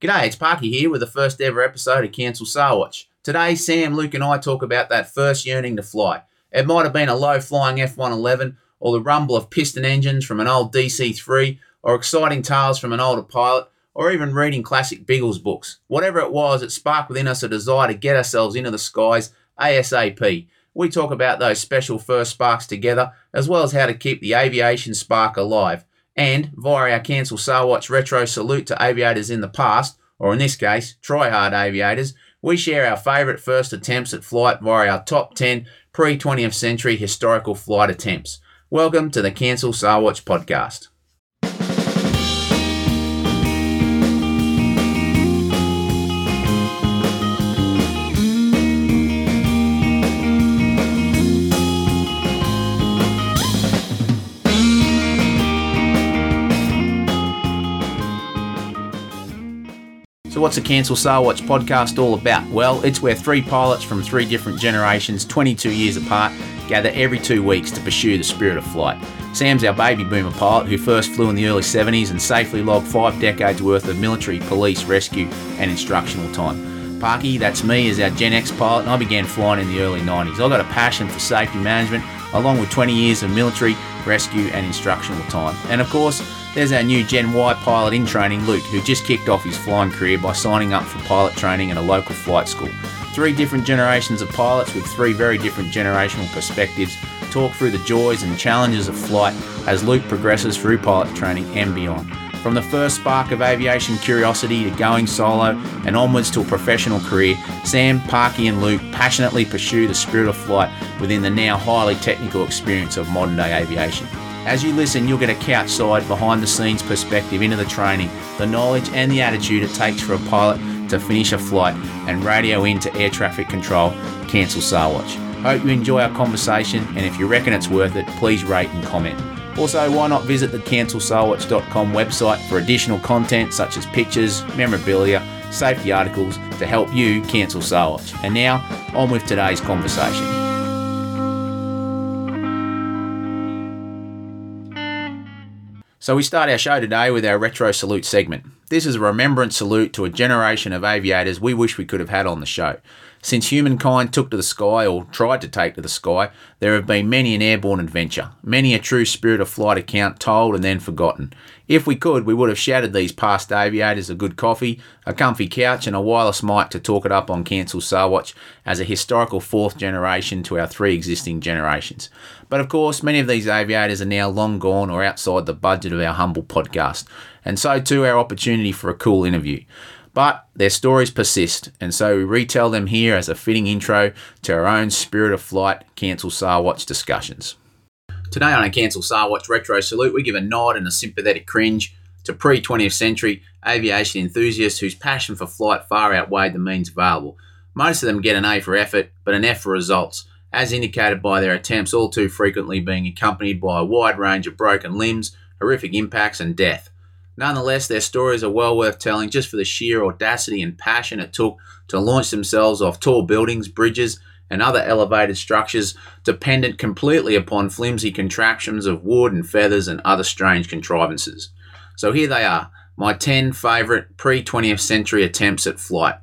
G'day, it's Parky here with the first ever episode of Cancel Sarwatch. Today, Sam, Luke and I talk about that first yearning to fly. It might have been a low-flying F-111, or the rumble of piston engines from an old DC-3, or exciting tales from an older pilot, or even reading classic Biggles books. Whatever it was, it sparked within us a desire to get ourselves into the skies ASAP. We talk about those special first sparks together, as well as how to keep the aviation spark alive. And, via our Cancel Sarwatch retro salute to aviators in the past, or in this case, try-hard aviators, we share our favourite first attempts at flight via our top 10 pre-20th century historical flight attempts. Welcome to the Cancel Sarwatch podcast. What's the Cancel Sarwatch podcast all about? Well, it's where three pilots from three different generations, 22 years apart, gather every 2 weeks to pursue the spirit of flight. Sam's our baby boomer pilot who first flew in the early 70s and safely logged 5 decades worth of military, police, rescue and instructional time. Parky, that's me, is our Gen X pilot and I began flying in the early 90s. I got a passion for safety management along with 20 years of military, rescue and instructional time. And of course, there's our new Gen Y pilot in training, Luke, who just kicked off his flying career by signing up for pilot training at a local flight school. Three different generations of pilots with three very different generational perspectives talk through the joys and challenges of flight as Luke progresses through pilot training and beyond. From the first spark of aviation curiosity to going solo and onwards to a professional career, Sam, Parky and Luke passionately pursue the spirit of flight within the now highly technical experience of modern day aviation. As you listen, you'll get a couch side, behind the scenes perspective into the training, the knowledge and the attitude it takes for a pilot to finish a flight and radio into air traffic control. Cancel Sarwatch. Hope you enjoy our conversation and if you reckon it's worth it, please rate and comment. Also, why not visit the CancelSarwatch.com website for additional content such as pictures, memorabilia, safety articles to help you cancel Sarwatch. And now, on with today's conversation. So we start our show today with our retro salute segment. This is a remembrance salute to a generation of aviators we wish we could have had on the show. Since humankind took to the sky, or tried to take to the sky, there have been many an airborne adventure, many a true spirit of flight account told and then forgotten. If we could, we would have shouted these past aviators a good coffee, a comfy couch and a wireless mic to talk it up on Cancel Sarwatch as a historical fourth generation to our three existing generations. But of course, many of these aviators are now long gone or outside the budget of our humble podcast, and so too our opportunity for a cool interview. But their stories persist, and so we retell them here as a fitting intro to our own Spirit of Flight Cancel Sarwatch discussions. Today on our Cancel Sarwatch Retro Salute, we give a nod and a sympathetic cringe to pre-20th century aviation enthusiasts whose passion for flight far outweighed the means available. Most of them get an A for effort, but an F for results, as indicated by their attempts all too frequently being accompanied by a wide range of broken limbs, horrific impacts and death. Nonetheless, their stories are well worth telling just for the sheer audacity and passion it took to launch themselves off tall buildings, bridges, and other elevated structures dependent completely upon flimsy contraptions of wood and feathers and other strange contrivances. So here they are, my 10 favourite pre-20th century attempts at flight.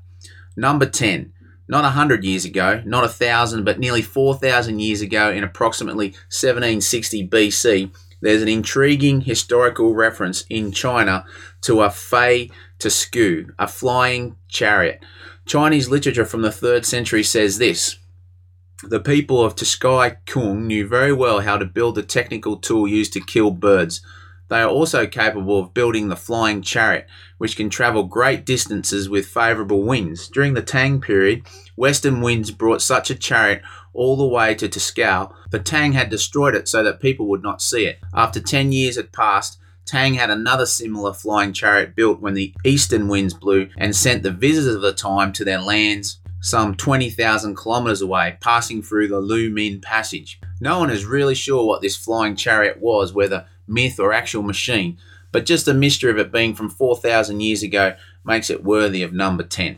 Number 10. Not 100 years ago, not 1,000, but nearly 4,000 years ago in approximately 1760 BC, there's an intriguing historical reference in China to a fei tusku, a flying chariot. Chinese literature from the 3rd century says this: the people of Tuskai Kung knew very well how to build the technical tool used to kill birds. They are also capable of building the flying chariot, which can travel great distances with favourable winds. During the Tang period, western winds brought such a chariot all the way to Tuscao, but Tang had destroyed it so that people would not see it. After 10 years had passed, Tang had another similar flying chariot built when the eastern winds blew and sent the visitors of the time to their lands some 20,000 kilometres away, passing through the Lu Min Passage. No one is really sure what this flying chariot was, whether myth or actual machine, but just the mystery of it being from 4,000 years ago makes it worthy of number 10.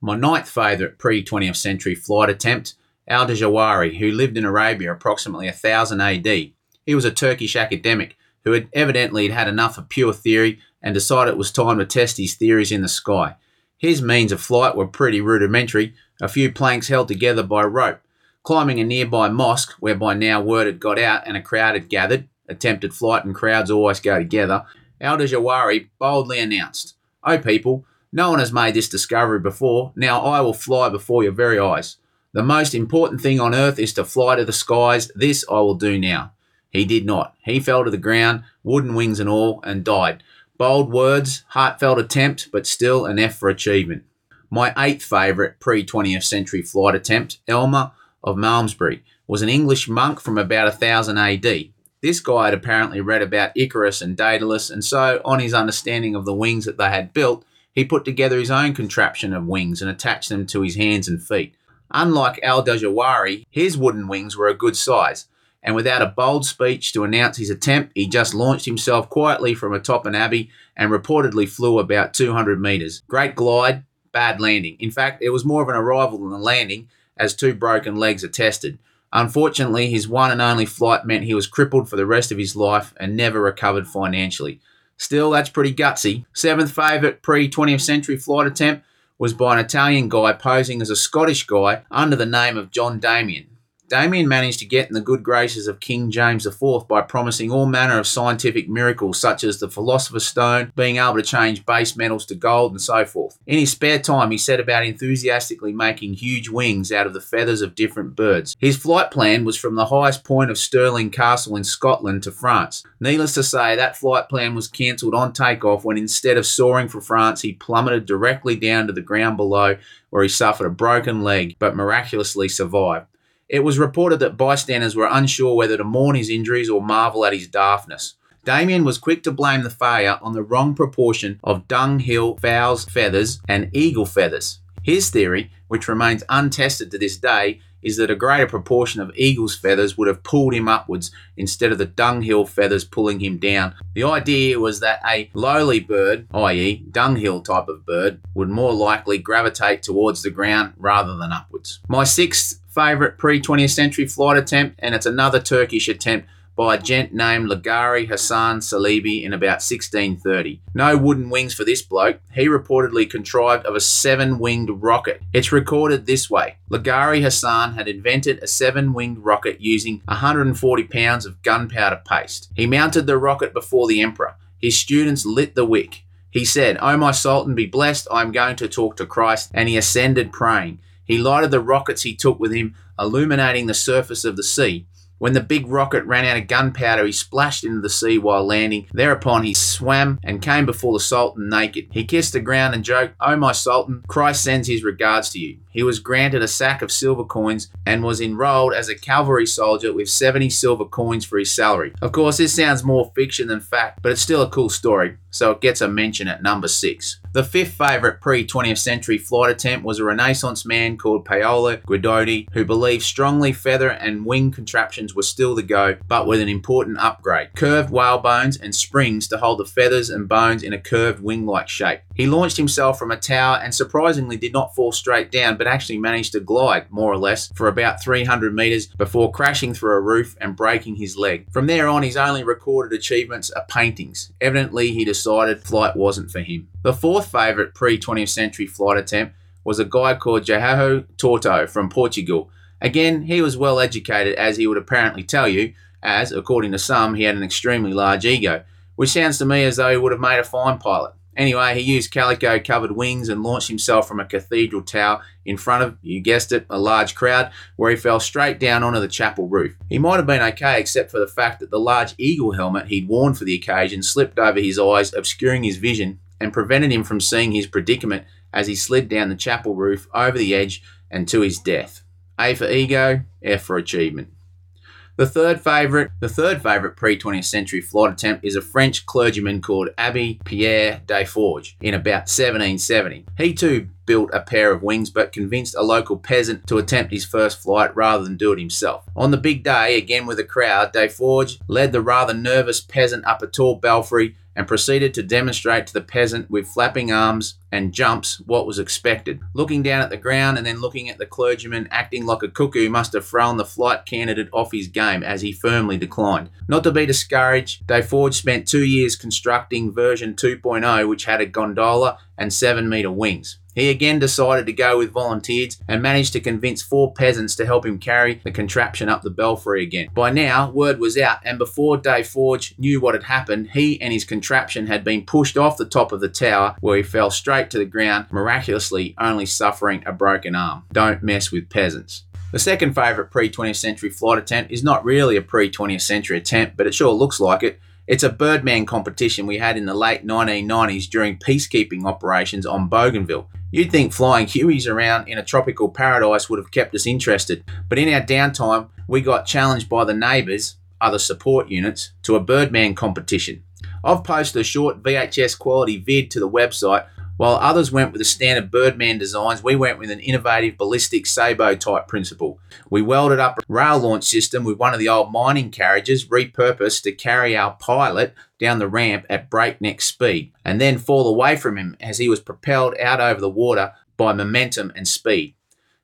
My 9th favourite pre-20th century flight attempt, Al-Djawhari, who lived in Arabia approximately 1000 AD. He was a Turkish academic who had evidently had enough of pure theory and decided it was time to test his theories in the sky. His means of flight were pretty rudimentary, a few planks held together by rope. Climbing a nearby mosque, where by now word had got out and a crowd had gathered, attempted flight and crowds always go together, Al-Djawhari boldly announced, "Oh people, no one has made this discovery before, now I will fly before your very eyes. The most important thing on earth is to fly to the skies, this I will do now." He did not. He fell to the ground, wooden wings and all, and died. Bold words, heartfelt attempt, but still an F for achievement. My eighth favourite pre-20th century flight attempt, Elmer of Malmesbury, was an English monk from about 1000 AD. This guy had apparently read about Icarus and Daedalus, and so, on his understanding of the wings that they had built, he put together his own contraption of wings and attached them to his hands and feet. Unlike Al-Djawhari, his wooden wings were a good size, and without a bold speech to announce his attempt, he just launched himself quietly from atop an abbey and reportedly flew about 200 metres. Great glide, bad landing. In fact, it was more of an arrival than a landing, as two broken legs attested. Unfortunately, his one and only flight meant he was crippled for the rest of his life and never recovered financially. Still, that's pretty gutsy. Seventh favourite pre-20th century flight attempt was by an Italian guy posing as a Scottish guy under the name of John Damien. Damien managed to get in the good graces of King James IV by promising all manner of scientific miracles such as the Philosopher's Stone, being able to change base metals to gold and so forth. In his spare time, he set about enthusiastically making huge wings out of the feathers of different birds. His flight plan was from the highest point of Stirling Castle in Scotland to France. Needless to say, that flight plan was cancelled on takeoff when instead of soaring for France, he plummeted directly down to the ground below where he suffered a broken leg but miraculously survived. It was reported that bystanders were unsure whether to mourn his injuries or marvel at his daftness. Damien was quick to blame the failure on the wrong proportion of dunghill fowl's feathers and eagle feathers. His theory, which remains untested to this day, is that a greater proportion of eagle's feathers would have pulled him upwards instead of the dunghill feathers pulling him down. The idea was that a lowly bird, i.e. dunghill type of bird, would more likely gravitate towards the ground rather than upwards. My sixth favourite pre-20th century flight attempt, and it's another Turkish attempt by a gent named Lagari Hasan Çelebi in about 1630. No wooden wings for this bloke. He reportedly contrived of a seven-winged rocket. It's recorded this way. Lagari Hasan had invented a seven-winged rocket using 140 pounds of gunpowder paste. He mounted the rocket before the emperor. His students lit the wick. He said, "O my sultan, be blessed, I am going to talk to Christ," and he ascended praying. He lighted the rockets he took with him, illuminating the surface of the sea. When the big rocket ran out of gunpowder, he splashed into the sea while landing. Thereupon he swam and came before the Sultan naked. He kissed the ground and joked, "O my Sultan, Christ sends his regards to you." He was granted a sack of silver coins and was enrolled as a cavalry soldier with 70 silver coins for his salary. Of course, this sounds more fiction than fact, but it's still a cool story, so it gets a mention at number 6. The fifth favourite pre-20th century flight attempt was a Renaissance man called Paolo Guidotti, who believed strongly feather and wing contraptions were still the go, but with an important upgrade. Curved whalebones and springs to hold the feathers and bones in a curved wing-like shape. He launched himself from a tower and surprisingly did not fall straight down, but actually managed to glide, more or less, for about 300 metres before crashing through a roof and breaking his leg. From there on, his only recorded achievements are paintings. Evidently, he decided flight wasn't for him. The fourth favourite pre-20th century flight attempt was a guy called Jeho Torto from Portugal. Again, he was well educated, as he would apparently tell you, as, according to some, he had an extremely large ego, which sounds to me as though he would have made a fine pilot. Anyway, he used calico-covered wings and launched himself from a cathedral tower in front of, you guessed it, a large crowd, where he fell straight down onto the chapel roof. He might have been okay, except for the fact that the large eagle helmet he'd worn for the occasion slipped over his eyes, obscuring his vision, and prevented him from seeing his predicament as he slid down the chapel roof, over the edge, and to his death. A for ego, F for achievement. The third favourite pre-20th century flight attempt is a French clergyman called Abbé Pierre Desforges in about 1770. He too built a pair of wings, but convinced a local peasant to attempt his first flight rather than do it himself. On the big day, again with a crowd, Desforges led the rather nervous peasant up a tall belfry and proceeded to demonstrate to the peasant with flapping arms and jumps what was expected. Looking down at the ground and then looking at the clergyman acting like a cuckoo must have thrown the flight candidate off his game as he firmly declined. Not to be discouraged, Desforges spent 2 years constructing version 2.0, which had a gondola and 7-metre wings. He again decided to go with volunteers and managed to convince 4 peasants to help him carry the contraption up the belfry again. By now, word was out, and before Desforges knew what had happened, he and his contraption had been pushed off the top of the tower, where he fell straight to the ground, miraculously only suffering a broken arm. Don't mess with peasants. The second favourite pre-20th century flight attempt is not really a pre-20th century attempt, but it sure looks like it. It's a birdman competition we had in the late 1990s during peacekeeping operations on Bougainville. You'd think flying Hueys around in a tropical paradise would have kept us interested, but in our downtime, we got challenged by the neighbours, other support units, to a birdman competition. I've posted a short VHS quality vid to the website. While others went with the standard birdman designs, we went with an innovative ballistic sabot type principle. We welded up a rail launch system with one of the old mining carriages repurposed to carry our pilot down the ramp at breakneck speed, and then fall away from him as he was propelled out over the water by momentum and speed.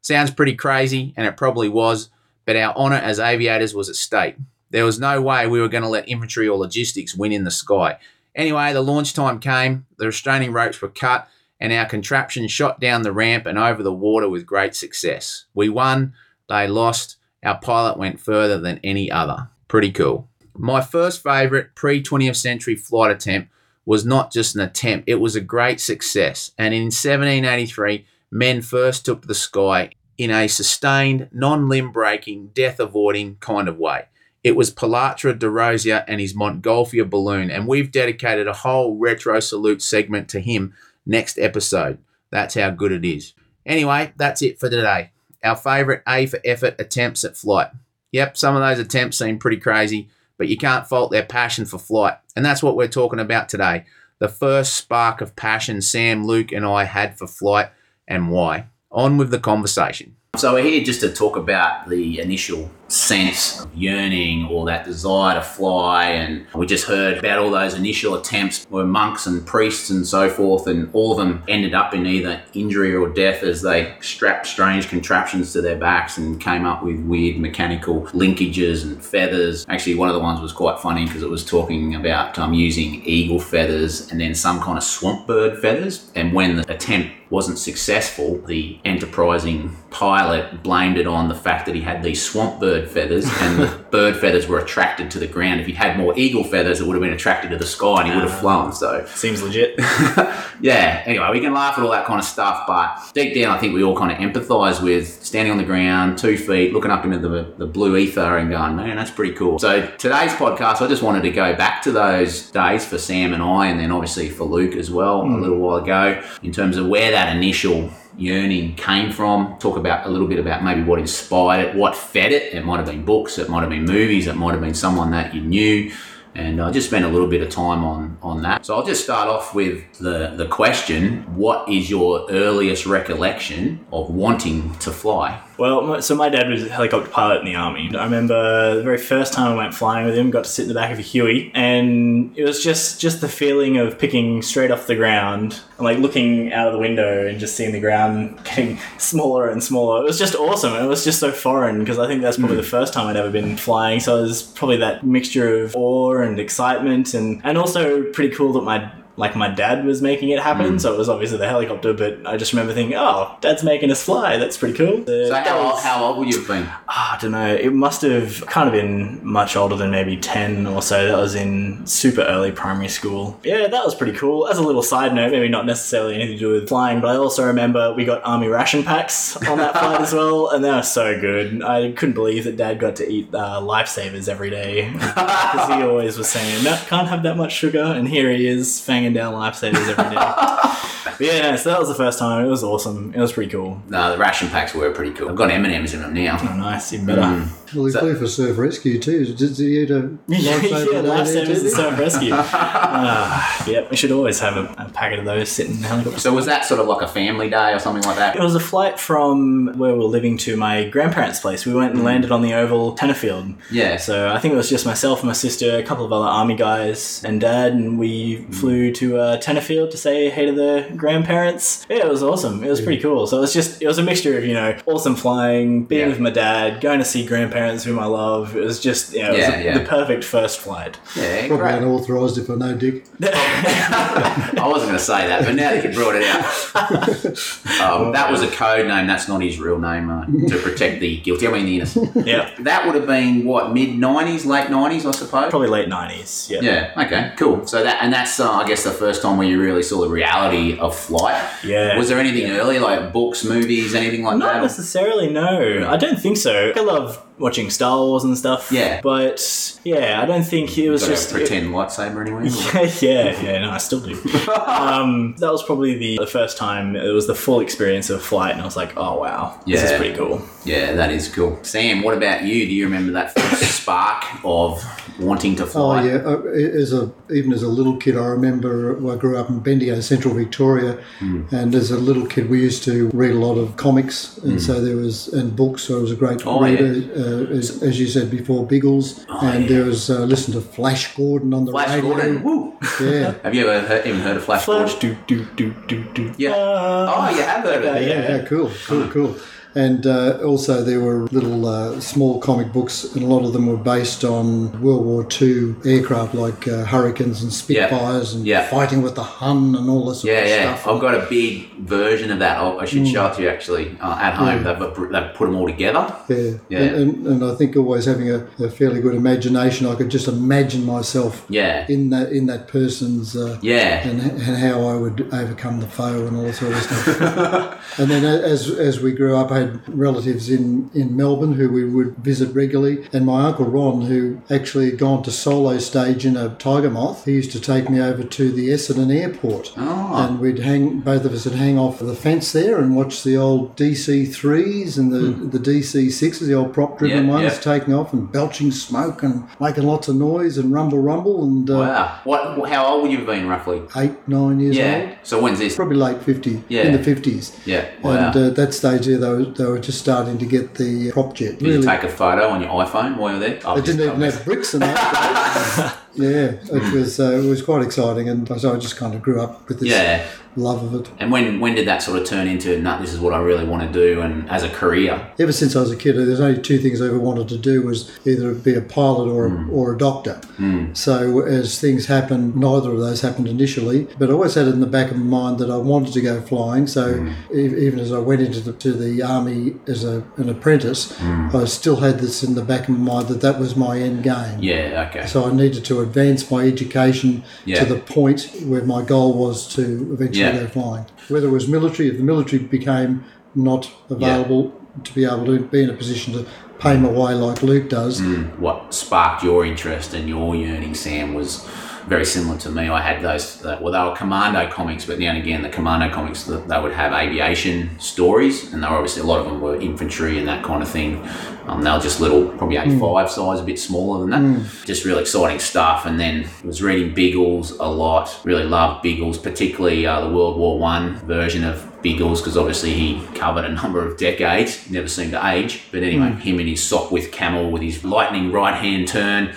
Sounds pretty crazy, and it probably was, but our honour as aviators was at stake. There was no way we were going to let infantry or logistics win in the sky. Anyway, the launch time came, the restraining ropes were cut, and our contraption shot down the ramp and over the water with great success. We won, they lost, our pilot went further than any other. Pretty cool. My first favourite pre-20th century flight attempt was not just an attempt, it was a great success. And in 1783, men first took the sky in a sustained, non-limb-breaking, death-avoiding kind of way. It was Pilâtre de Rozier and his Montgolfier balloon, and we've dedicated a whole retro salute segment to him next episode. That's how good it is. Anyway, that's it for today. Our favourite A for effort attempts at flight. Yep, some of those attempts seem pretty crazy, but you can't fault their passion for flight. And that's what we're talking about today. The first spark of passion Sam, Luke and I had for flight and why. On with the conversation. So we're here just to talk about the initial sense of yearning or that desire to fly, and we just heard about all those initial attempts where monks and priests and so forth, and all of them ended up in either injury or death as they strapped strange contraptions to their backs and came up with weird mechanical linkages and feathers. Actually, one of the ones was quite funny because it was talking about using eagle feathers and then some kind of swamp bird feathers, and when the attempt wasn't successful, the enterprising pilot blamed it on the fact that he had these swamp bird feathers, and the bird feathers were attracted to the ground. If he'd had more eagle feathers, it would have been attracted to the sky and he would have flown. So seems legit. Yeah, anyway, we can laugh at all that kind of stuff, but deep down I think we all kind of empathise with standing on the ground, 2 feet, looking up into the blue ether and going, man, that's pretty cool. So today's podcast, I just wanted to go back to those days for Sam and I, and then obviously for Luke as well a little while ago, in terms of where that initial yearning came from. Talk about a little bit about maybe what inspired it, what fed it. It might have been books, it might have been movies, it might have been someone that you knew, and I just spent a little bit of time on that. So I'll just start off with the question, what is your earliest recollection of wanting to fly? Well, so my dad was a helicopter pilot in the army. I remember the very first time I went flying with him, got to sit in the back of a Huey, and it was just the feeling of picking straight off the ground and like looking out of the window and just seeing the ground getting smaller and smaller. It was just awesome. It was just so foreign, because I think that's probably the first time I'd ever been flying. So it was probably that mixture of awe and excitement, and also pretty cool that my dad was making it happen, so it was obviously the helicopter, but I just remember thinking, oh, dad's making us fly, that's pretty cool. So how old would you have been? I don't know, it must have kind of been much older than maybe 10 or so. That was in super early primary school. Yeah, that was pretty cool. As a little side note, maybe not necessarily anything to do with flying, but I also remember we got army ration packs on that flight as well, and they were so good. I couldn't believe that dad got to eat lifesavers every day, because he always was saying, no, can't have that much sugar, and here he is fanging down lifesavers every day. But yeah, so that was the first time. It was awesome. It was pretty cool. No, the ration packs were pretty cool. I've got M&Ms in them now. Oh, nice. Even better. Well, he flew for Surf Rescue too. Did he eat a lifesaver is a Surf Rescue? Yeah, we should always have a packet of those sitting in the helicopter. So was that sort of like a family day or something like that? It was a flight from where we were living to my grandparents' place. We went and landed on the oval, Tenerfield. Yeah. So I think it was just myself, my sister, a couple of other army guys and dad, and we flew to Tenerfield to say hey to the grandparents. Yeah, it was awesome. It was pretty cool. So it was just, it was a mixture of, you know, awesome flying, being with my dad, going to see grandparents whom I love. It was just, you know, it was the perfect first flight. Yeah, probably great. Unauthorized if I know Dick. I wasn't going to say that, but now that you brought it out. That was a code name. That's not his real name, to protect the guilty. I mean, the innocent. Yeah. That would have been, what, mid-90s, late 90s, I suppose? Probably late 90s, yeah. Yeah, okay, cool. So that, and that's, I guess, the first time where you really saw the reality of flight. Yeah. Was there anything early, like books, movies, anything like that? Not necessarily, no. I don't think so. I love watching Star Wars and stuff. Yeah. But, yeah, I don't think it was just... pretend lightsaber anyway. Yeah, no, I still do. That was probably the first time it was the full experience of flight, and I was like, oh, wow, this is pretty cool. Yeah, that is cool. Sam, what about you? Do you remember that first spark of wanting to fly? Oh, yeah. Even as a little kid, I remember I grew up in Bendigo, central Victoria, and as a little kid, we used to read a lot of comics, and so there was, and books, so I was a great reader. Yeah. As you said before, Biggles, there was listen to Flash Gordon on the radio. Flash Gordon, woo! Yeah. Have you ever heard of Flash Gordon? Do. Yeah. You have heard of it. Yeah. Cool. And also there were little small comic books, and a lot of them were based on World War II aircraft like Hurricanes and Spitfires and fighting with the Hun and all this sort of stuff. I've got a big version of that. I should show it to you actually at home. Yeah. They've put them all together. Yeah. And I think always having a fairly good imagination, I could just imagine myself in that person's and how I would overcome the foe and all that sort of stuff. And then as we grew up, I had relatives in Melbourne who we would visit regularly, and my Uncle Ron, who actually had gone to solo stage in a Tiger Moth, he used to take me over to the Essendon airport, and we'd both of us would hang off the fence there and watch the old DC-3s and the DC-6s, the old prop-driven ones, taking off and belching smoke and making lots of noise and rumble and... Wow. How old would you have been roughly? 8-9 years old. So when's this? Probably late 50s, in the 50s. Yeah. Wow. And at that stage there, they were just starting to get the prop jet. Did you take a photo on your iPhone while you were there? It didn't even have bricks in that. It was quite exciting, and so I just kind of grew up with this love of it. And when did that sort of turn into, this is what I really want to do, and as a career? Ever since I was a kid, there's only two things I ever wanted to do, was either be a pilot or a doctor. Mm. So as things happened, neither of those happened initially, but I always had it in the back of my mind that I wanted to go flying. So even as I went into the army as an apprentice, I still had this in the back of my mind that was my end game. Yeah, okay. So I needed to advance my education to the point where my goal was to eventually go flying. Whether it was military, if the military became not available to be able to be in a position to pay my way like Luke does. What sparked your interest and your yearning, Sam, was very similar to me. I had those, they were commando comics, but now and again, the commando comics, they would have aviation stories, and they were obviously, a lot of them were infantry and that kind of thing. They were just little, probably A5 size, a bit smaller than that. Just real exciting stuff. And then I was reading Biggles a lot, really loved Biggles, particularly the World War I version of Biggles, because obviously he covered a number of decades, never seemed to age. But anyway, him and his sock with camel with his lightning right hand turn.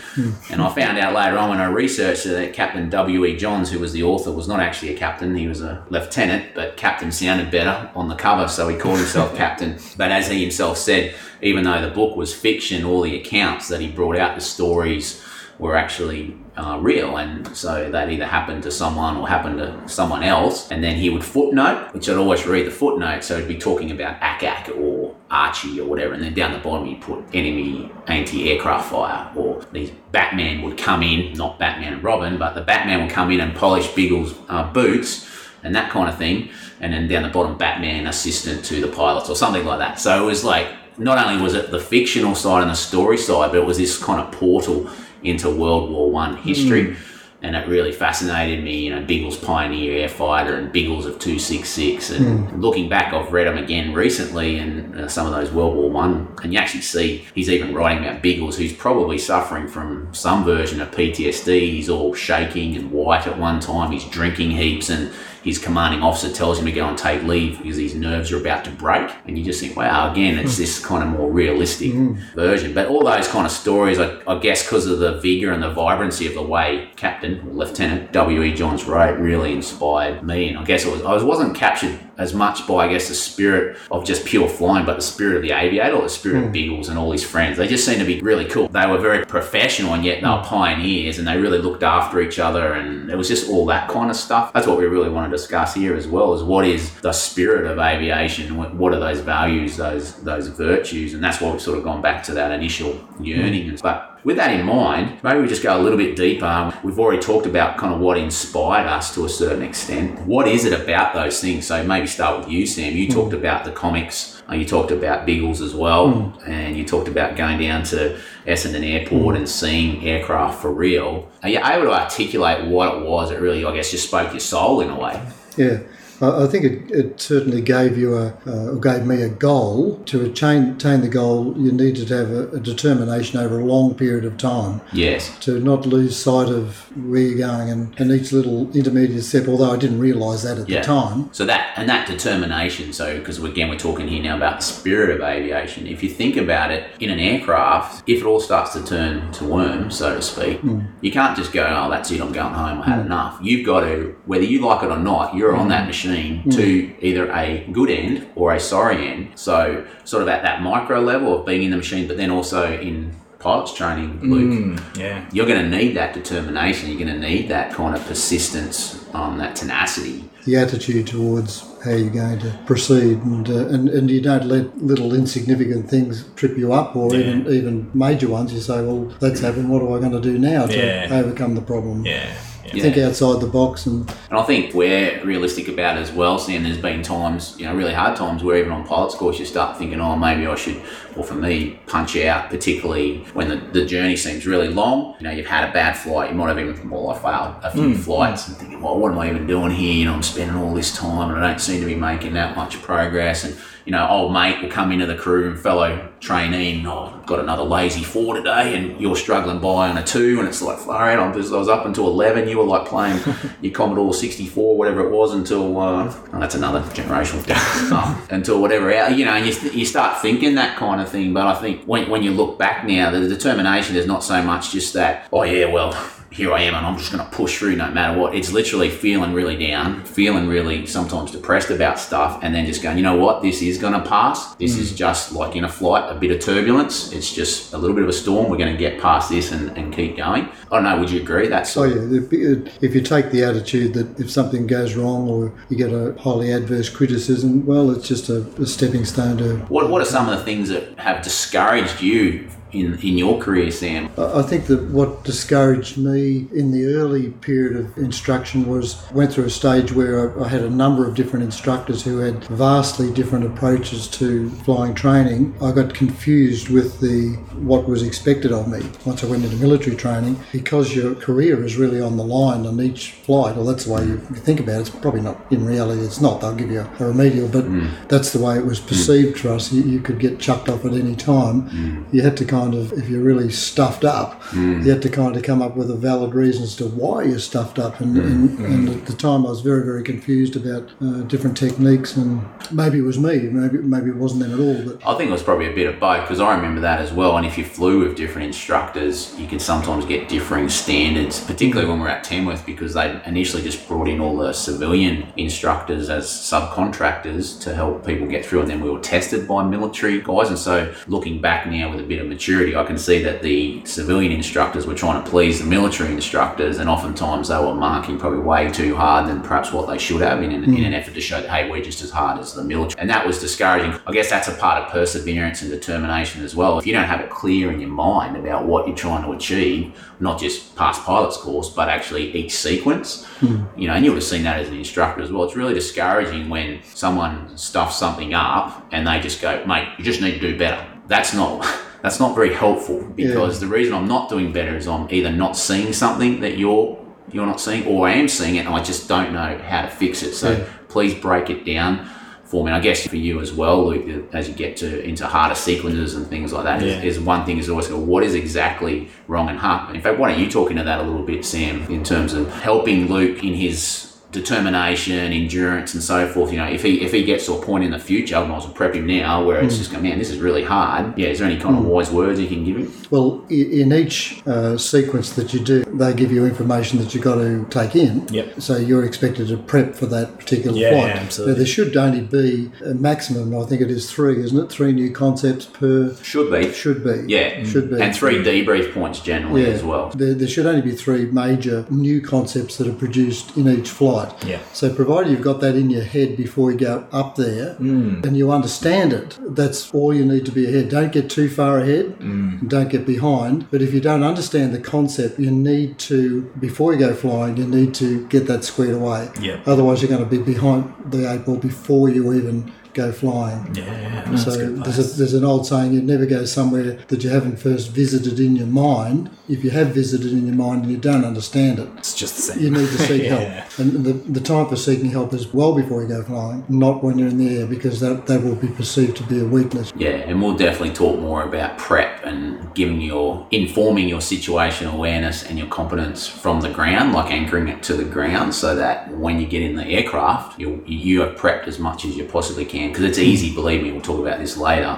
And I found out later on when I researched that Captain W.E. Johns, who was the author, was not actually a captain, he was a lieutenant, but captain sounded better on the cover, so he called himself captain. But as he himself said, even though the book was fiction, all the accounts that he brought out, the stories, were actually real, and so that either happened to someone or happened to someone else. And then he would footnote, which I'd always read the footnote, so he'd be talking about ACAC or Archie or whatever, and then down the bottom he'd put enemy anti-aircraft fire, or these Batman would come in, not Batman and Robin, but the Batman would come in and polish Biggles' boots and that kind of thing, and then down the bottom, Batman assistant to the pilots or something like that. So it was like, not only was it the fictional side and the story side, but it was this kind of portal into World War I history. And it really fascinated me, you know, Biggles pioneer air fighter and Biggles of 266. And looking back, I've read them again recently and some of those World War One, and you actually see he's even writing about Biggles, who's probably suffering from some version of PTSD. He's all shaking and white at one time. He's drinking heaps, and his commanding officer tells him to go and take leave because his nerves are about to break. And you just think, wow, again, it's this kind of more realistic version. But all those kind of stories, I guess, because of the vigour and the vibrancy of the way Captain or Lieutenant W.E. Johns wrote, really inspired me. And I guess it was, I wasn't captured as much by, I guess, the spirit of just pure flying, but the spirit of the aviator, or the spirit of Biggles and all his friends. They just seemed to be really cool. They were very professional, and yet they were pioneers, and they really looked after each other, and it was just all that kind of stuff. That's what we really wanted to discuss here as well, is what is the spirit of aviation, what are those values, those virtues, and that's why we've sort of gone back to that initial yearning. But with that in mind, maybe we just go a little bit deeper. We've already talked about kind of what inspired us to a certain extent. What is it about those things? So maybe start with you, Sam. You talked about the comics, you talked about Biggles as well, and you talked about going down to Essendon Airport and seeing aircraft for real. Are you able to articulate what it was that really, I guess, just spoke your soul in a way? Yeah. I think it certainly gave you gave me a goal. To attain the goal, you needed to have a determination over a long period of time. Yes. To not lose sight of where you're going and each little intermediate step, although I didn't realise that at the time. So that determination, so because again we're talking here now about the spirit of aviation. If you think about it, in an aircraft, if it all starts to turn to worm, so to speak, you can't just go, oh, that's it, I'm going home, I had enough. You've got to, whether you like it or not, you're on that machine to either a good end or a sorry end. So sort of at that micro level of being in the machine, but then also in pilot's training, Luke, you're going to need that determination. You're going to need that kind of persistence, that tenacity. The attitude towards how you're going to proceed, and you don't let little insignificant things trip you up, or even major ones. You say, well, that's happened. What am I going to do now to overcome the problem? Yeah. Think outside the box. And I think we're realistic about it as well, Sam. There's been times, you know, really hard times where even on pilot's course you start thinking, oh, maybe I should, or for me, punch out, particularly when the journey seems really long. You know, you've had a bad flight. You might have even, well, I failed a few flights and thinking, well, what am I even doing here? You know, I'm spending all this time and I don't seem to be making that much progress. And, you know, old mate will come into the crew and fellow trainee, and oh, I've got another lazy 4 today, and you're struggling by on a 2, and it's like, far out, I was up until 11, you were like playing your Commodore 64, whatever it was, until, that's another generational thing, until whatever, you know, and you start thinking that kind of thing. But I think when you look back now, the determination is not so much just that, oh yeah, well, here I am and I'm just going to push through no matter what. It's literally feeling really down, feeling really sometimes depressed about stuff, and then just going, you know what, this is going to pass. This is just like in a flight, a bit of turbulence. It's just a little bit of a storm. We're going to get past this and keep going. I don't know, would you agree? That's if you take the attitude that if something goes wrong or you get a highly adverse criticism, well, it's just a stepping stone to... What are some of the things that have discouraged you in your career, Sam? I think that what discouraged me in the early period of instruction went through a stage where I had a number of different instructors who had vastly different approaches to flying training. I got confused with what was expected of me once I went into military training, because your career is really on the line on each flight. Well, that's the way you think about it. It's probably not, in reality it's not. They'll give you a remedial, but that's the way it was perceived for us. You could get chucked off at any time. You had to if you're really stuffed up, you had to come up with a valid reason as to why you're stuffed up. And at the time I was very, very confused about different techniques, and maybe it was me, maybe it wasn't them at all. But I think it was probably a bit of both, because I remember that as well. And if you flew with different instructors, you can sometimes get differing standards, particularly when we were at Tamworth, because they initially just brought in all the civilian instructors as subcontractors to help people get through, and then we were tested by military guys. And so looking back now with a bit of maturity, I can see that the civilian instructors were trying to please the military instructors, and oftentimes they were marking probably way too hard than perhaps what they should have in an effort to show that, hey, we're just as hard as the military. And that was discouraging. I guess that's a part of perseverance and determination as well. If you don't have it clear in your mind about what you're trying to achieve, not just past pilot's course, but actually each sequence, you know, and you would have seen that as an instructor as well. It's really discouraging when someone stuffs something up and they just go, mate, you just need to do better. That's not very helpful, because the reason I'm not doing better is I'm either not seeing something that you're you're not seeing, or I am seeing it and I just don't know how to fix it. So please break it down for me. And I guess for you as well, Luke, as you get to into harder sequences and things like that, is one thing is always what is exactly wrong and happening. In fact, why don't you talk into that a little bit, Sam, in terms of helping Luke in his determination, endurance, and so forth. You know, if he gets to a point in the future, I might as well prep him now, where it's just going, man, this is really hard. Yeah, is there any kind of wise words you can give him? Well, in each sequence that you do, they give you information that you've got to take in. Yep. So you're expected to prep for that particular flight. Yeah, absolutely. Now, there should only be a maximum. I think it is 3, isn't it? 3 new concepts per. Should be. Yeah, should be. And 3 debrief points generally as well. There should only be 3 major new concepts that are produced in each flight. Yeah. So provided you've got that in your head before you go up there and you understand it, that's all you need to be ahead. Don't get too far ahead and don't get behind. But if you don't understand the concept, you need to, before you go flying, you need to get that squared away. Yeah. Otherwise, you're going to be behind the 8 ball before you even go flying. Yeah. So there's an old saying, you never go somewhere that you haven't first visited in your mind. If you have visited in your mind and you don't understand it, it's just the same. You need to seek help. And the time for seeking help is well before you go flying, not when you're in the air, because that will be perceived to be a weakness. Yeah, and we'll definitely talk more about prep and informing your situation awareness and your competence from the ground, like anchoring it to the ground, so that when you get in the aircraft, you are prepped as much as you possibly can. Because it's easy, believe me, we'll talk about this later,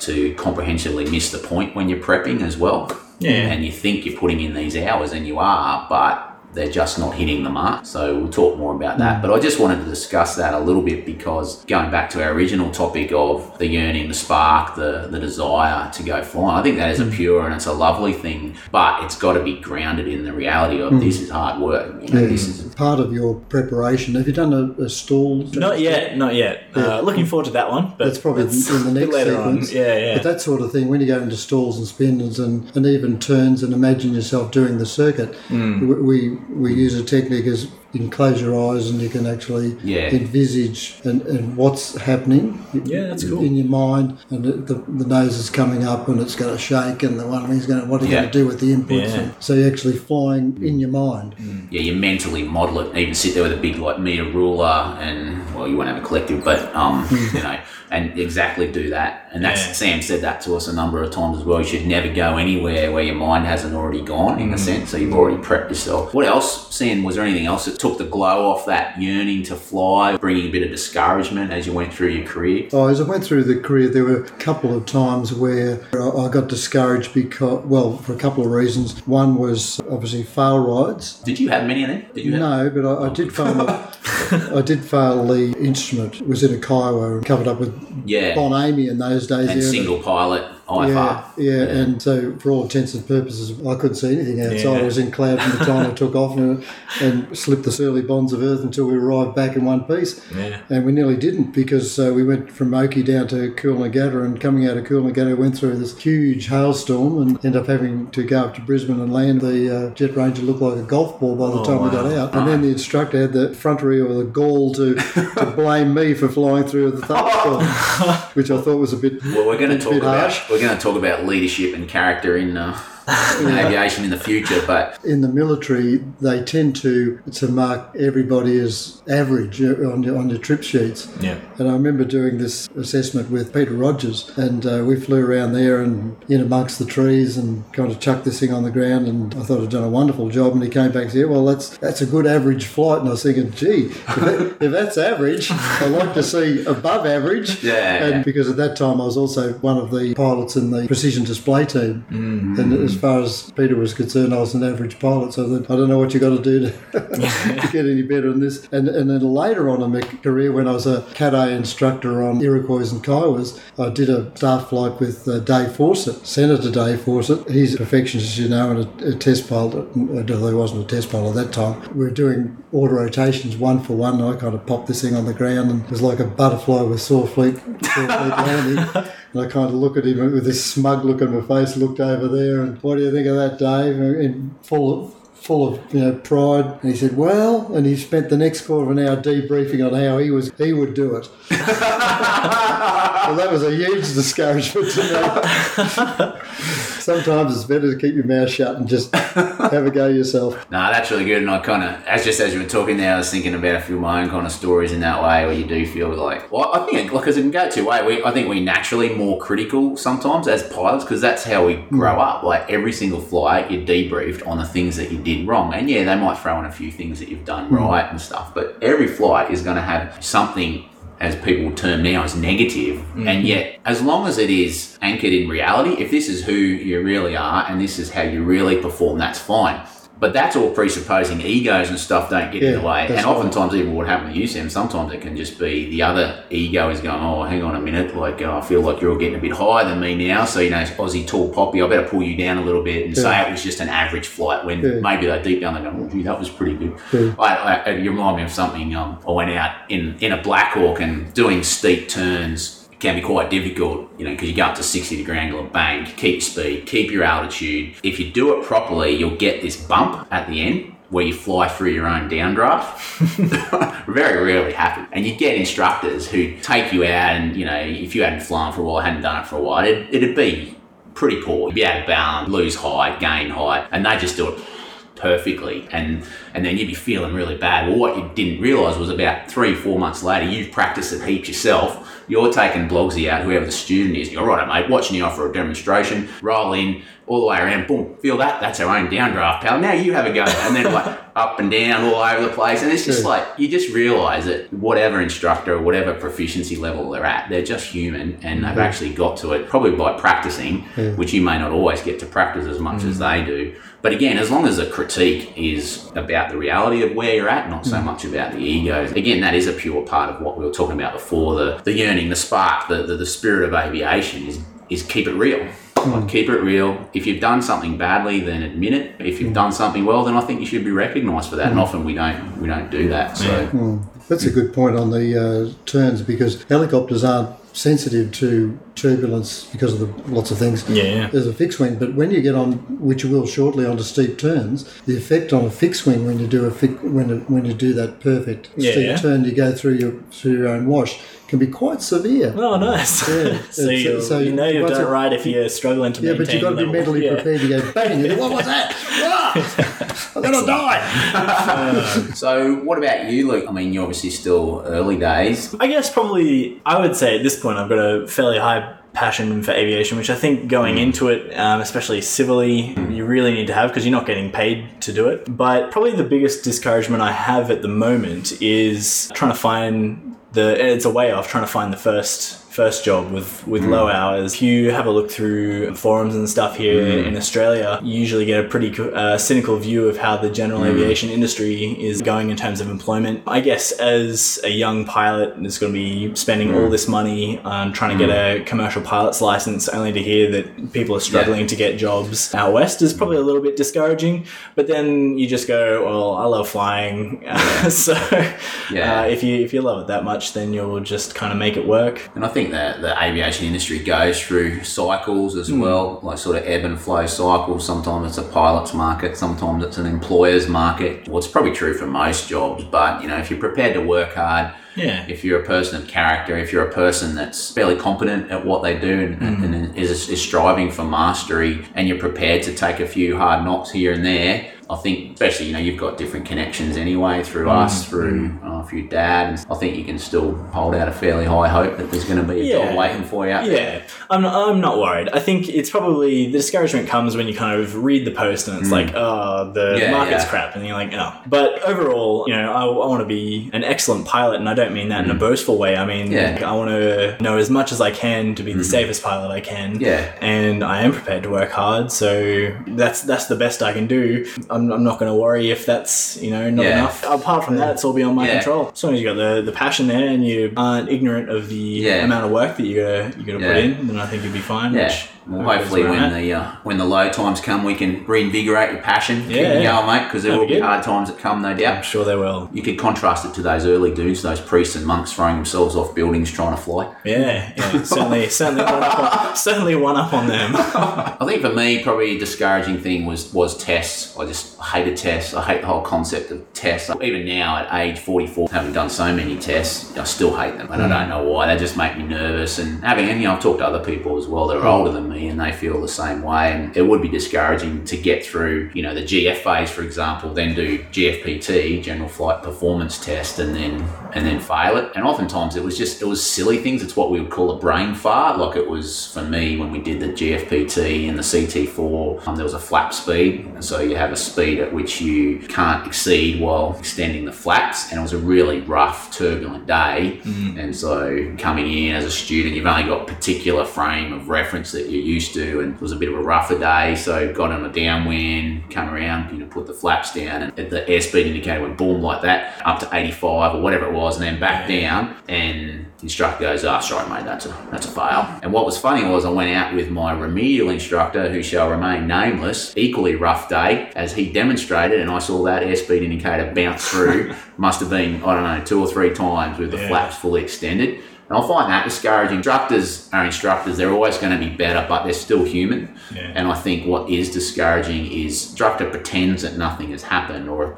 to comprehensively miss the point when you're prepping as well. Yeah. And you think you're putting in these hours, and you are, but they're just not hitting the mark. So we'll talk more about that. But I just wanted to discuss that a little bit, because going back to our original topic of the yearning, the spark, the desire to go flying, I think that is a pure and it's a lovely thing, but it's got to be grounded in the reality of this is hard work. You know, this is part of your preparation. Have you done a stall? Not yet. Yeah. Looking forward to that one. But that's probably in the next later sequence. On. Yeah. But that sort of thing, when you go into stalls and spindles and even turns and imagine yourself doing the circuit, we use a technique as you can close your eyes and you can actually envisage and what's happening that's cool. in your mind, and the nose is coming up and it's going to shake, and the one is going to, what are you going to do with the inputs? And so you're actually flying in your mind. Yeah, you mentally model it, even sit there with a big like meter ruler and, well, you won't have a collective, but, you know, and exactly do that. And that's Sam said that to us a number of times as well. You should never go anywhere where your mind hasn't already gone, in a sense, so you've already prepped yourself. What else, Sam, was there anything else that took the glow off that yearning to fly, bringing a bit of discouragement as you went through your career? Oh, as I went through the career, there were a couple of times where I got discouraged because, well, for a couple of reasons. One was obviously fail rides. Did you have many of them? No, but I did fail. I did fail the instrument. It was in a Kiowa and covered up with Bon Amy in those days. And single pilot. And so for all intents and purposes, I couldn't see anything outside. I was in cloud from the time I took off and slipped the surly bonds of earth until we arrived back in one piece. Yeah. And we nearly didn't, because we went from Oakey down to Coolangatta, and coming out of Coolangatta went through this huge hailstorm and ended up having to go up to Brisbane and land. The Jet Ranger looked like a golf ball by the time we got out. And then the instructor had the effrontery or the gall to blame me for flying through the thunderstorm, which I thought was a bit harsh. Well, we're going to talk about harsh. We're going to talk about leadership and character in aviation in the future, but in the military they tend to mark everybody as average on your trip sheets. Yeah. And I remember doing this assessment with Peter Rogers, and we flew around there and in amongst the trees and kind of chucked this thing on the ground, and I thought I'd done a wonderful job, and he came back and said, well, that's a good average flight. And I was thinking, gee, if that's average, I'd like to see above average. Because at that time I was also one of the pilots in the precision display team, and it was, as far as Peter was concerned, I was an average pilot, so I don't know what you got to do to get any better than this. And then later on in my career, when I was a Cat A instructor on Iroquois and Kiowas, I did a staff flight with Dave Fawcett, Senator Dave Fawcett. He's a perfectionist, you know, and a test pilot, although he wasn't a test pilot at that time. We were doing order rotations 1 for 1, and I kind of popped this thing on the ground, and it was like a butterfly with sore fleet landing. And I kind of looked at him with this smug look on my face, looked over there, and what do you think of that, Dave? And full of pride. And he said, well, and he spent the next quarter of an hour debriefing on how he would do it. Well, that was a huge discouragement to me. Sometimes it's better to keep your mouth shut and just have a go yourself. No, that's really good. And I kind of, as just as you were talking there, I was thinking about a few of my own kind of stories in that way, where you do feel like, well, I think because it can go two ways. I think we naturally more critical sometimes as pilots because that's how we grow up. Like every single flight, you're debriefed on the things that you did wrong, and yeah, they might throw in a few things that you've done right and stuff. But every flight is going to have something, as people term now, as negative. And yet, as long as it is anchored in reality, if this is who you really are and this is how you really perform, that's fine. But that's all presupposing egos and stuff don't get in the way. And oftentimes, even what happened to you, Sam, sometimes it can just be the other ego is going, oh, hang on a minute, like, oh, I feel like you're all getting a bit higher than me now. So, you know, Aussie tall poppy, I better pull you down a little bit and say it was just an average flight when maybe they deep down, they go, oh, gee, that was pretty good. You remind me of something. I went out in a Blackhawk, and doing steep turns can be quite difficult, you know, because you go up to 60 degree angle of bank, keep speed, keep your altitude. If you do it properly, you'll get this bump at the end where you fly through your own downdraft. Very rarely happen. And you get instructors who take you out and, you know, if you hadn't flown for a while, hadn't done it for a while, it'd be pretty poor. You'd be out of balance, lose height, gain height, and they just do it perfectly, and then you'd be feeling really bad. Well, what you didn't realise was about 3-4 months later, you've practised it heaps yourself. You're taking Blogsy out, whoever the student is, and you're right, mate, watching you off for a demonstration, roll in, all the way around, boom, feel that, that's our own downdraft, pal. Now you have a go. And then like up and down all over the place. And it's just like, you just realise that whatever instructor or whatever proficiency level they're at, they're just human, and they've actually got to it probably by practising, which you may not always get to practise as much as they do. But again, as long as the critique is about the reality of where you're at, not so much about the egos. Again, that is a pure part of what we were talking about before, the yearning, the spark, the spirit of aviation is keep it real. Like, keep it real. If you've done something badly, then admit it. If you've done something well, then I think you should be recognised for that. And often we don't do that. So that's a good point on the turns, because helicopters aren't sensitive to turbulence because of lots of things. Yeah, there's a fixed wing, but when you get on, which you will shortly, onto steep turns, the effect on a fixed wing when you do that perfect steep turn, you go through your own wash, can be quite severe. Oh, nice. Yeah. so you know you've done it right if you're struggling to maintain. Yeah, but you've got to be mentally prepared to go bang. You go, what was that? Ah! I'm gonna die. So, what about you, Luke? I mean, you're obviously still early days. I guess probably I would say at this point I've got a fairly high passion for aviation, which I think going into it, especially civilly, you really need to have, because you're not getting paid to do it. But probably the biggest discouragement I have at the moment is trying to find it's a way off, trying to find the first job with low hours. If you have a look through forums and stuff here in Australia, you usually get a pretty cynical view of how the general aviation industry is going in terms of employment. I guess as a young pilot that's going to be spending all this money on trying to get a commercial pilot's license, only to hear that people are struggling to get jobs out west, is probably a little bit discouraging. But then you just go, well, I love flying. If you love it that much, then you'll just kind of make it work. And I think the aviation industry goes through cycles as well, like sort of ebb and flow cycles. Sometimes it's a pilot's market, sometimes it's an employer's market. Well, it's probably true for most jobs, but you know, if you're prepared to work hard, if you're a person of character, if you're a person that's fairly competent at what they do and is striving for mastery, and you're prepared to take a few hard knocks here and there, I think, especially, you know, you've got different connections anyway through us, through Dad, and I think you can still hold out a fairly high hope that there's going to be a job waiting for you out there. Yeah, I'm not worried. I think it's probably, the discouragement comes when you kind of read the post and it's like, oh, the market's crap, and you're like, oh. But overall, you know, I want to be an excellent pilot, and I don't mean that in a boastful way. I mean, like, I want to know as much as I can to be the safest pilot I can, and I am prepared to work hard, so that's the best I can do. I'm not going to worry if that's, you know, not enough. Apart from that, it's all beyond my control. As long as you got the passion there and you aren't ignorant of the amount of work that you're gonna put in, then I think you'll be fine. Yeah. Hopefully when the low times come, we can reinvigorate your passion. Keep going, mate, because there will be hard times that come, no doubt. I'm sure they will. You could contrast it to those early dudes, those priests and monks throwing themselves off buildings trying to fly. Yeah, certainly one up on them. I think for me, probably a discouraging thing was tests. I just hated tests. I hate the whole concept of tests. Even now at age 44, having done so many tests, I still hate them, and I don't know why. They just make me nervous. And I've talked to other people as well. They're older than me. me, and they feel the same way. And it would be discouraging to get through, you know, the GF phase, for example, then do GFPT, General Flight Performance Test, and then fail it. And oftentimes it was silly things. It's what we would call a brain fart. Like it was for me when we did the GFPT and the CT4, there was a flap speed. And so you have a speed at which you can't exceed while extending the flaps. And it was a really rough, turbulent day. Mm-hmm. And so coming in as a student, you've only got a particular frame of reference that you're used to. And it was a bit of a rougher day. So got on a downwind, come around, you know, put the flaps down, and the airspeed indicator would boom like that up to 85 or whatever it was, and then back down, and instructor goes, sorry mate, that's a fail. And what was funny was I went out with my remedial instructor, who shall remain nameless, equally rough day, as he demonstrated, and I saw that airspeed indicator bounce through, must have been, I don't know, 2 or 3 times with the flaps fully extended. And I find that discouraging. Instructors are instructors. They're always going to be better, but they're still human. Yeah. And I think what is discouraging is instructor pretends that nothing has happened, or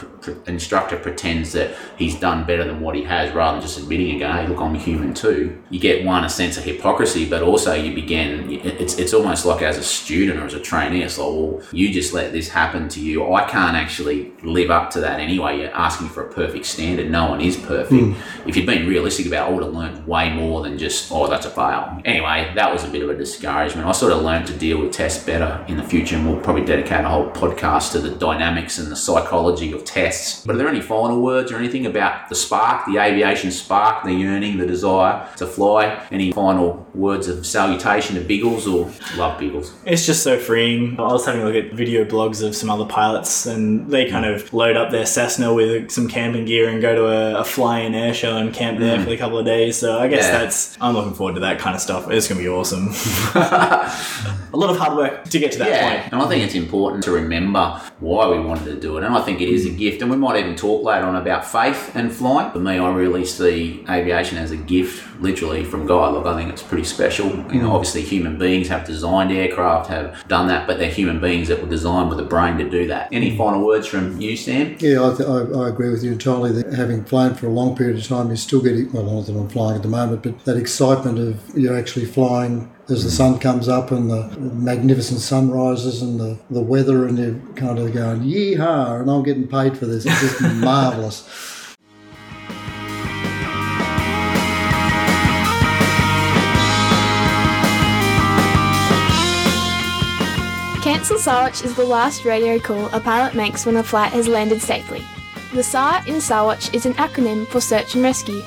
instructor pretends that he's done better than what he has, rather than just admitting and going, hey, look, I'm a human too. You get, one, a sense of hypocrisy, but also you begin, it's almost like as a student or as a trainee, it's like, well, you just let this happen to you. I can't actually live up to that anyway. You're asking for a perfect standard. No one is perfect. If you'd been realistic about it, I would have learned way more than just, that's a fail. Anyway, that was a bit of a discouragement. I sort of learned to deal with tests better in the future, and we'll probably dedicate a whole podcast to the dynamics and the psychology of tests. But are there any final words or anything about the spark, the aviation spark, the yearning, the desire to fly? Any final words of salutation to Biggles? Or love Biggles? It's just so freeing. I was having a look at video blogs of some other pilots, and they kind of load up their Cessna with some camping gear and go to a fly-in air show and camp there for a couple of days. So I guess I'm looking forward to that kind of stuff. It's going to be awesome. A lot of hard work to get to that point. And I think it's important to remember why we wanted to do it. And I think it is a gift. And we might even talk later on about faith and flying. For me, I really see aviation as a gift, literally, from God. Look, I think it's pretty special. You know, obviously human beings have designed aircraft, have done that, but they're human beings that were designed with a brain to do that. Any final words from you, Sam? Yeah, I agree with you entirely that having flown for a long period of time, you still get it. Well, not that I'm flying at the moment, but that excitement of you're actually flying as the sun comes up and the magnificent sunrises and the weather, and you're kind of going, yee-haw, and I'm getting paid for this. It's just marvellous. Cancel Sarwatch is the last radio call a pilot makes when a flight has landed safely. The SAR in Sarwatch is an acronym for Search and Rescue.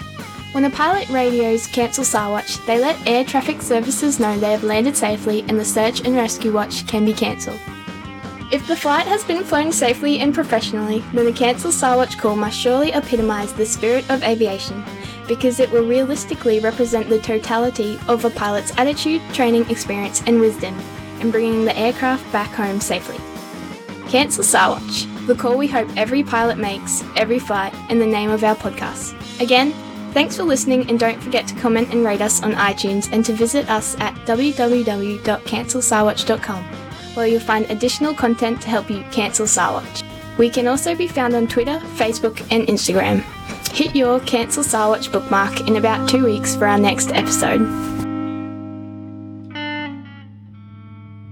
When a pilot radios Cancel Sarwatch, they let air traffic services know they have landed safely and the search and rescue watch can be cancelled. If the flight has been flown safely and professionally, then the Cancel Sarwatch call must surely epitomise the spirit of aviation, because it will realistically represent the totality of a pilot's attitude, training, experience and wisdom in bringing the aircraft back home safely. Cancel Sarwatch, the call we hope every pilot makes, every flight, and the name of our podcast. Again, thanks for listening, and don't forget to comment and rate us on iTunes, and to visit us at www.cancelsarwatch.com, where you'll find additional content to help you cancel Sarwatch. We can also be found on Twitter, Facebook and Instagram. Hit your Cancel Sarwatch bookmark in about 2 weeks for our next episode.